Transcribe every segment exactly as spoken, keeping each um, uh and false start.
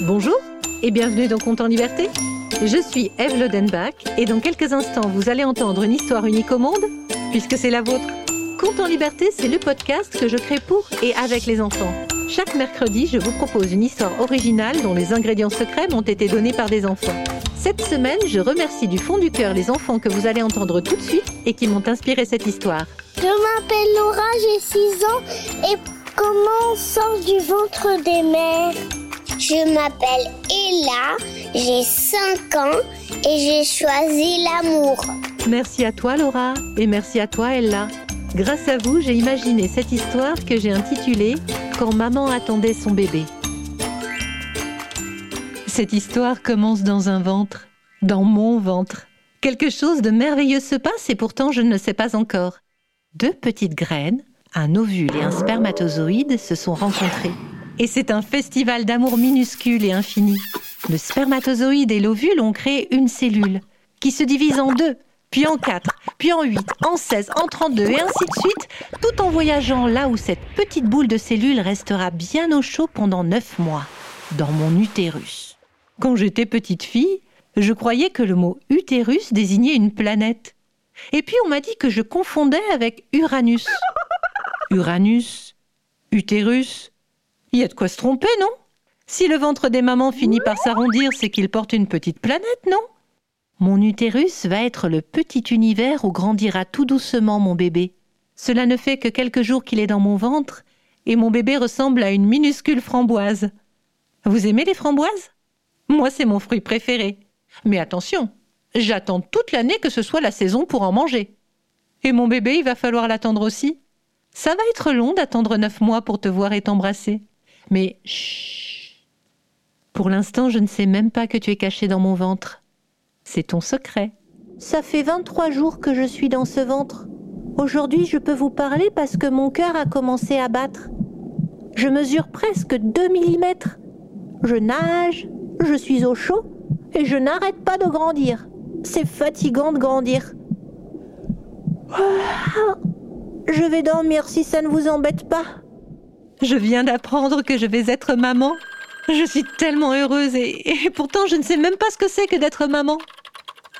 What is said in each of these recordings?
Bonjour et bienvenue dans Contes en Liberté. Je suis Eve Lodenbach et dans quelques instants, vous allez entendre une histoire unique au monde, puisque c'est la vôtre. Contes en Liberté, c'est le podcast que je crée pour et avec les enfants. Chaque mercredi, je vous propose une histoire originale dont les ingrédients secrets m'ont été donnés par des enfants. Cette semaine, je remercie du fond du cœur les enfants que vous allez entendre tout de suite et qui m'ont inspiré cette histoire. Je m'appelle Laura, j'ai six ans et comment on sort du ventre des mères? Je m'appelle Ella, j'ai cinq ans et j'ai choisi l'amour. Merci à toi Laura et merci à toi Ella. Grâce à vous, j'ai imaginé cette histoire que j'ai intitulée « Quand maman attendait son bébé ». Cette histoire commence dans un ventre, dans mon ventre. Quelque chose de merveilleux se passe et pourtant je ne le sais pas encore. Deux petites graines, un ovule et un spermatozoïde se sont rencontrés. Et c'est un festival d'amour minuscule et infini. Le spermatozoïde et l'ovule ont créé une cellule qui se divise en deux, puis en quatre, puis en huit, en seize, en trente-deux et ainsi de suite, tout en voyageant là où cette petite boule de cellules restera bien au chaud pendant neuf mois, dans mon utérus. Quand j'étais petite fille, je croyais que le mot utérus désignait une planète. Et puis on m'a dit que je confondais avec Uranus. Uranus, utérus, il y a de quoi se tromper, non? Si le ventre des mamans finit par s'arrondir, c'est qu'il porte une petite planète, non? Mon utérus va être le petit univers où grandira tout doucement mon bébé. Cela ne fait que quelques jours qu'il est dans mon ventre et mon bébé ressemble à une minuscule framboise. Vous aimez les framboises? Moi, c'est mon fruit préféré. Mais attention, j'attends toute l'année que ce soit la saison pour en manger. Et mon bébé, il va falloir l'attendre aussi. Ça va être long d'attendre neuf mois pour te voir et t'embrasser. Mais chut. Pour l'instant, je ne sais même pas que tu es cachée dans mon ventre. C'est ton secret. Ça fait vingt-trois jours que je suis dans ce ventre. Aujourd'hui, je peux vous parler parce que mon cœur a commencé à battre. Je mesure presque deux millimètres. Je nage... Je suis au chaud et je n'arrête pas de grandir. C'est fatigant de grandir. Je vais dormir si ça ne vous embête pas. Je viens d'apprendre que je vais être maman. Je suis tellement heureuse et, et pourtant je ne sais même pas ce que c'est que d'être maman.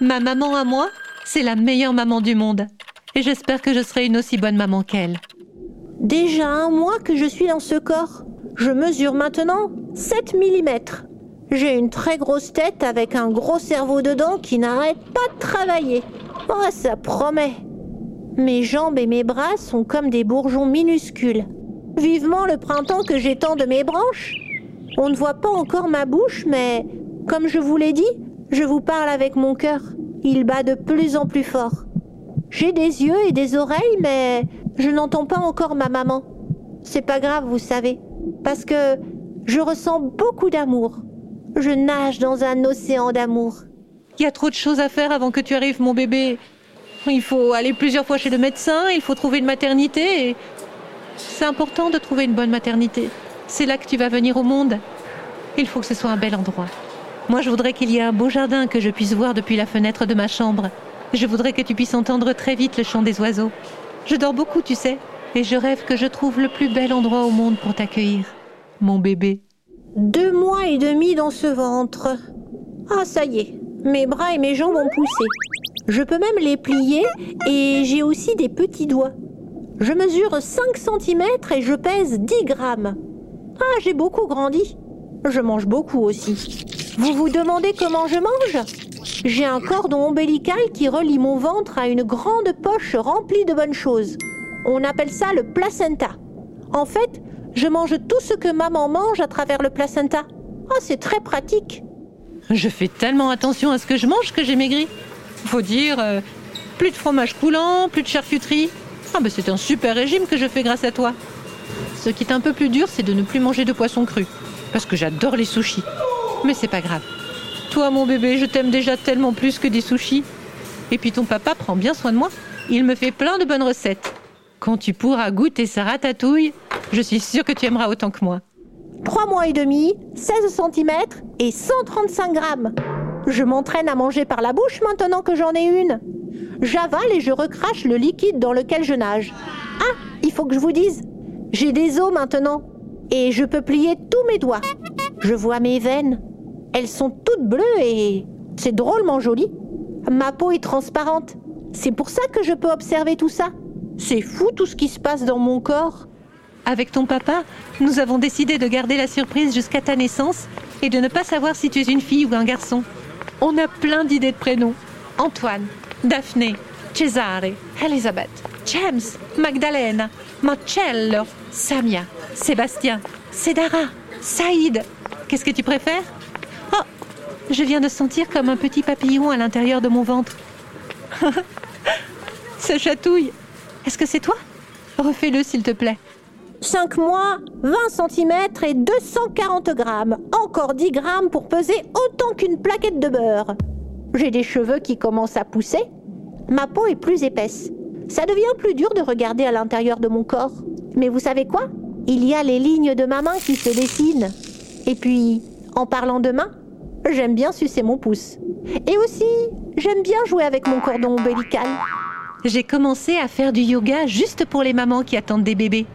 Ma maman à moi, c'est la meilleure maman du monde. Et j'espère que je serai une aussi bonne maman qu'elle. Déjà un mois que je suis dans ce corps. Je mesure maintenant sept millimètres. J'ai une très grosse tête avec un gros cerveau dedans qui n'arrête pas de travailler. Oh, ça promet! Mes jambes et mes bras sont comme des bourgeons minuscules. Vivement le printemps que j'étends de mes branches. On ne voit pas encore ma bouche, mais comme je vous l'ai dit, je vous parle avec mon cœur. Il bat de plus en plus fort. J'ai des yeux et des oreilles, mais je n'entends pas encore ma maman. C'est pas grave, vous savez, parce que je ressens beaucoup d'amour. Je nage dans un océan d'amour. Il y a trop de choses à faire avant que tu arrives, mon bébé. Il faut aller plusieurs fois chez le médecin, il faut trouver une maternité. Et... C'est important de trouver une bonne maternité. C'est là que tu vas venir au monde. Il faut que ce soit un bel endroit. Moi, je voudrais qu'il y ait un beau jardin que je puisse voir depuis la fenêtre de ma chambre. Je voudrais que tu puisses entendre très vite le chant des oiseaux. Je dors beaucoup, tu sais. Et je rêve que je trouve le plus bel endroit au monde pour t'accueillir, mon bébé. Deux mois et demi dans ce ventre. Ah, ça y est, mes bras et mes jambes ont poussé. Je peux même les plier et j'ai aussi des petits doigts. Je mesure cinq centimètres et je pèse dix grammes. Ah, j'ai beaucoup grandi. Je mange beaucoup aussi. Vous vous demandez comment je mange? J'ai un cordon ombilical qui relie mon ventre à une grande poche remplie de bonnes choses. On appelle ça le placenta. En fait, je mange tout ce que maman mange à travers le placenta. Oh, c'est très pratique. Je fais tellement attention à ce que je mange que j'ai maigri. Faut dire, euh, plus de fromage coulant, plus de charcuterie. Ah ben c'est un super régime que je fais grâce à toi. Ce qui est un peu plus dur, c'est de ne plus manger de poisson cru. Parce que j'adore les sushis. Mais c'est pas grave. Toi, mon bébé, je t'aime déjà tellement plus que des sushis. Et puis ton papa prend bien soin de moi. Il me fait plein de bonnes recettes. Quand tu pourras goûter sa ratatouille... Je suis sûre que tu aimeras autant que moi. trois mois et demi, seize centimètres et cent trente-cinq grammes. Je m'entraîne à manger par la bouche maintenant que j'en ai une. J'avale et je recrache le liquide dans lequel je nage. Ah, il faut que je vous dise, j'ai des os maintenant et je peux plier tous mes doigts. Je vois mes veines. Elles sont toutes bleues et c'est drôlement joli. Ma peau est transparente. C'est pour ça que je peux observer tout ça. C'est fou tout ce qui se passe dans mon corps. Avec ton papa, nous avons décidé de garder la surprise jusqu'à ta naissance et de ne pas savoir si tu es une fille ou un garçon. On a plein d'idées de prénoms. Antoine, Daphné, Cesare, Elizabeth, James, Magdalena, Marcello, Samia, Sébastien, Cédara, Saïd. Qu'est-ce que tu préfères? Oh, je viens de sentir comme un petit papillon à l'intérieur de mon ventre. Ça chatouille. Est-ce que c'est toi? Refais-le, s'il te plaît. cinq mois, vingt centimètres et deux cent quarante grammes. Encore dix grammes pour peser autant qu'une plaquette de beurre. J'ai des cheveux qui commencent à pousser. Ma peau est plus épaisse. Ça devient plus dur de regarder à l'intérieur de mon corps. Mais vous savez quoi? Il y a les lignes de ma main qui se dessinent. Et puis, en parlant de main, j'aime bien sucer mon pouce. Et aussi, j'aime bien jouer avec mon cordon ombilical. J'ai commencé à faire du yoga juste pour les mamans qui attendent des bébés.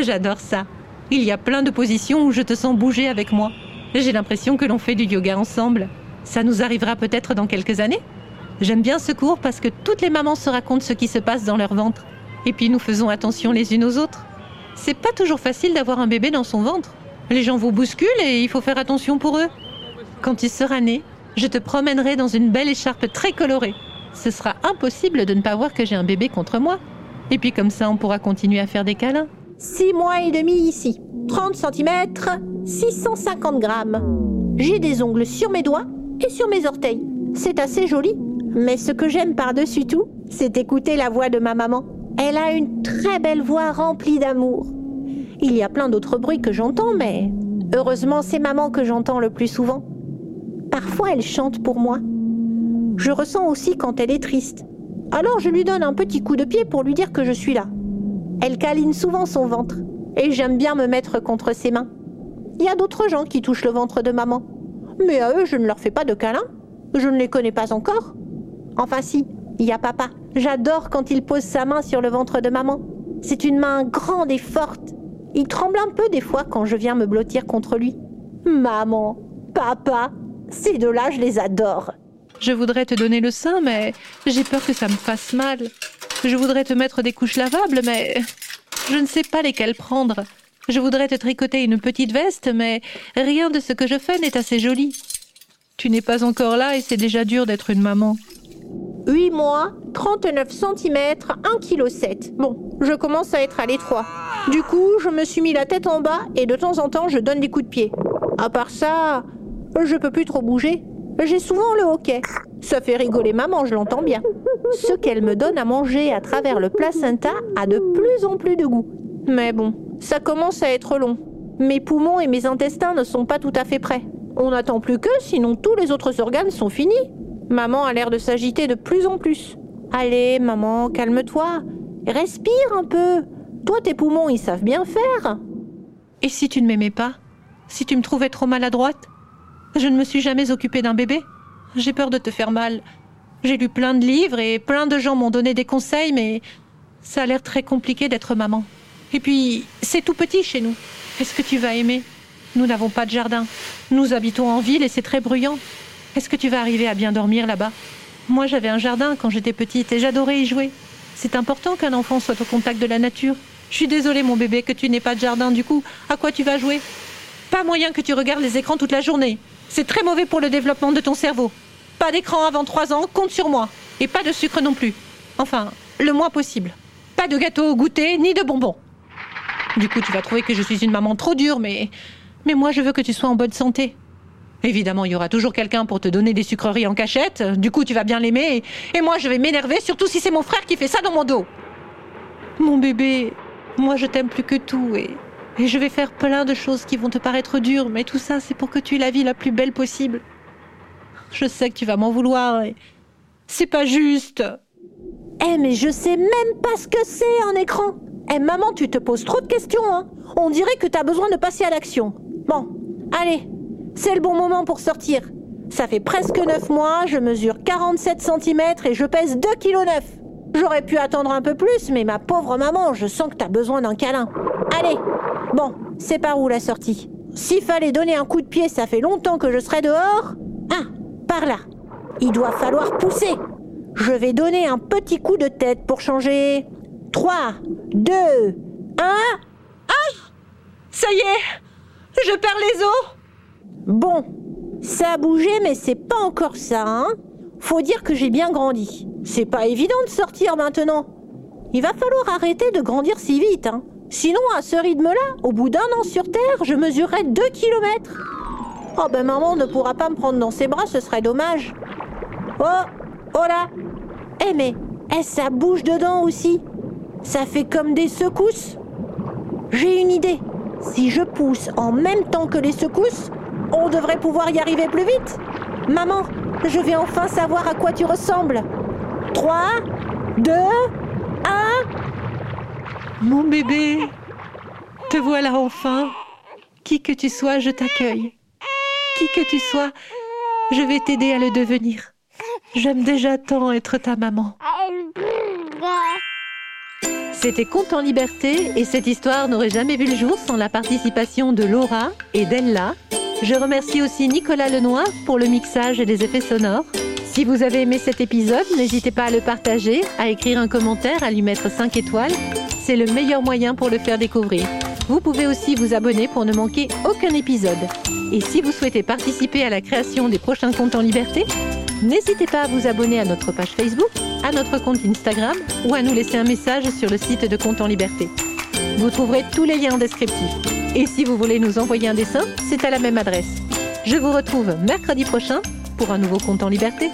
J'adore ça. Il y a plein de positions où je te sens bouger avec moi. J'ai l'impression que l'on fait du yoga ensemble. Ça nous arrivera peut-être dans quelques années. J'aime bien ce cours parce que toutes les mamans se racontent ce qui se passe dans leur ventre. Et puis nous faisons attention les unes aux autres. C'est pas toujours facile d'avoir un bébé dans son ventre. Les gens vous bousculent et il faut faire attention pour eux. Quand tu seras né, je te promènerai dans une belle écharpe très colorée. Ce sera impossible de ne pas voir que j'ai un bébé contre moi. Et puis comme ça, on pourra continuer à faire des câlins. six mois et demi ici. trente centimètres, six cent cinquante grammes. J'ai des ongles sur mes doigts et sur mes orteils. C'est assez joli. Mais ce que j'aime par-dessus tout, c'est écouter la voix de ma maman. Elle a une très belle voix remplie d'amour. Il y a plein d'autres bruits que j'entends, mais heureusement, c'est maman que j'entends le plus souvent. Parfois, elle chante pour moi. Je ressens aussi quand elle est triste. Alors, je lui donne un petit coup de pied pour lui dire que je suis là. Elle câline souvent son ventre et j'aime bien me mettre contre ses mains. Il y a d'autres gens qui touchent le ventre de maman. Mais à eux, je ne leur fais pas de câlin. Je ne les connais pas encore. Enfin si, il y a papa. J'adore quand il pose sa main sur le ventre de maman. C'est une main grande et forte. Il tremble un peu des fois quand je viens me blottir contre lui. Maman, papa, ces deux-là, je les adore. Je voudrais te donner le sein, mais j'ai peur que ça me fasse mal. Je voudrais te mettre des couches lavables, mais je ne sais pas lesquelles prendre. Je voudrais te tricoter une petite veste, mais rien de ce que je fais n'est assez joli. Tu n'es pas encore là et c'est déjà dur d'être une maman. huit mois, trente-neuf centimètres, un virgule sept kilos. Bon, je commence à être à l'étroit. Du coup, je me suis mis la tête en bas et de temps en temps, je donne des coups de pied. À part ça, je peux plus trop bouger. J'ai souvent le hoquet. Ça fait rigoler maman, je l'entends bien. Ce qu'elle me donne à manger à travers le placenta a de plus en plus de goût. Mais bon, ça commence à être long. Mes poumons et mes intestins ne sont pas tout à fait prêts. On n'attend plus qu'eux, sinon tous les autres organes sont finis. Maman a l'air de s'agiter de plus en plus. Allez, maman, calme-toi. Respire un peu. Toi, tes poumons, ils savent bien faire. Et si tu ne m'aimais pas? Si tu me trouvais trop maladroite? Je ne me suis jamais occupée d'un bébé. J'ai peur de te faire mal. J'ai lu plein de livres et plein de gens m'ont donné des conseils, mais ça a l'air très compliqué d'être maman. Et puis, c'est tout petit chez nous. Est-ce que tu vas aimer? Nous n'avons pas de jardin. Nous habitons en ville et c'est très bruyant. Est-ce que tu vas arriver à bien dormir là-bas? Moi, j'avais un jardin quand j'étais petite et j'adorais y jouer. C'est important qu'un enfant soit au contact de la nature. Je suis désolée, mon bébé, que tu n'aies pas de jardin. Du coup, à quoi tu vas jouer? Pas moyen que tu regardes les écrans toute la journée. C'est très mauvais pour le développement de ton cerveau. Pas d'écran avant trois ans, compte sur moi. Et pas de sucre non plus. Enfin, le moins possible. Pas de gâteau au goûter, ni de bonbons. Du coup, tu vas trouver que je suis une maman trop dure, mais... Mais moi, je veux que tu sois en bonne santé. Évidemment, il y aura toujours quelqu'un pour te donner des sucreries en cachette. Du coup, tu vas bien l'aimer. Et, et moi, je vais m'énerver, surtout si c'est mon frère qui fait ça dans mon dos. Mon bébé, moi, je t'aime plus que tout et... Et je vais faire plein de choses qui vont te paraître dures, mais tout ça, c'est pour que tu aies la vie la plus belle possible. Je sais que tu vas m'en vouloir, et c'est pas juste. Eh, hey, mais je sais même pas ce que c'est un écran. Eh, hey, maman, tu te poses trop de questions, hein. On dirait que t'as besoin de passer à l'action. Bon, allez, c'est le bon moment pour sortir. Ça fait presque neuf mois, je mesure quarante-sept centimètres et je pèse deux virgule neuf kilos. J'aurais pu attendre un peu plus, mais ma pauvre maman, je sens que t'as besoin d'un câlin. Allez! Bon, c'est par où la sortie? S'il fallait donner un coup de pied, ça fait longtemps que je serais dehors. Ah, par là. Il doit falloir pousser. Je vais donner un petit coup de tête pour changer. trois, deux, un... Aïe ! Ça y est, je perds les os. Bon, ça a bougé, mais c'est pas encore ça, hein. Faut dire que j'ai bien grandi. C'est pas évident de sortir maintenant. Il va falloir arrêter de grandir si vite, hein. Sinon, à ce rythme-là, au bout d'un an sur Terre, je mesurerai deux kilomètres. Oh ben maman ne pourra pas me prendre dans ses bras, ce serait dommage. Oh, oh là. Eh mais, eh, ça bouge dedans aussi. Ça fait comme des secousses. J'ai une idée. Si je pousse en même temps que les secousses, on devrait pouvoir y arriver plus vite. Maman, je vais enfin savoir à quoi tu ressembles. trois, deux, un... Mon bébé, te voilà enfin. Qui que tu sois, je t'accueille. Qui que tu sois, je vais t'aider à le devenir. J'aime déjà tant être ta maman. C'était Contes en Liberté et cette histoire n'aurait jamais vu le jour sans la participation de Laura et d'Ella. Je remercie aussi Nicolas Lenoir pour le mixage et les effets sonores. Si vous avez aimé cet épisode, n'hésitez pas à le partager, à écrire un commentaire, à lui mettre cinq étoiles. C'est le meilleur moyen pour le faire découvrir. Vous pouvez aussi vous abonner pour ne manquer aucun épisode. Et si vous souhaitez participer à la création des prochains Contes en Liberté, n'hésitez pas à vous abonner à notre page Facebook, à notre compte Instagram ou à nous laisser un message sur le site de Contes en Liberté. Vous trouverez tous les liens en descriptif. Et si vous voulez nous envoyer un dessin, c'est à la même adresse. Je vous retrouve mercredi prochain pour un nouveau Contes en Liberté.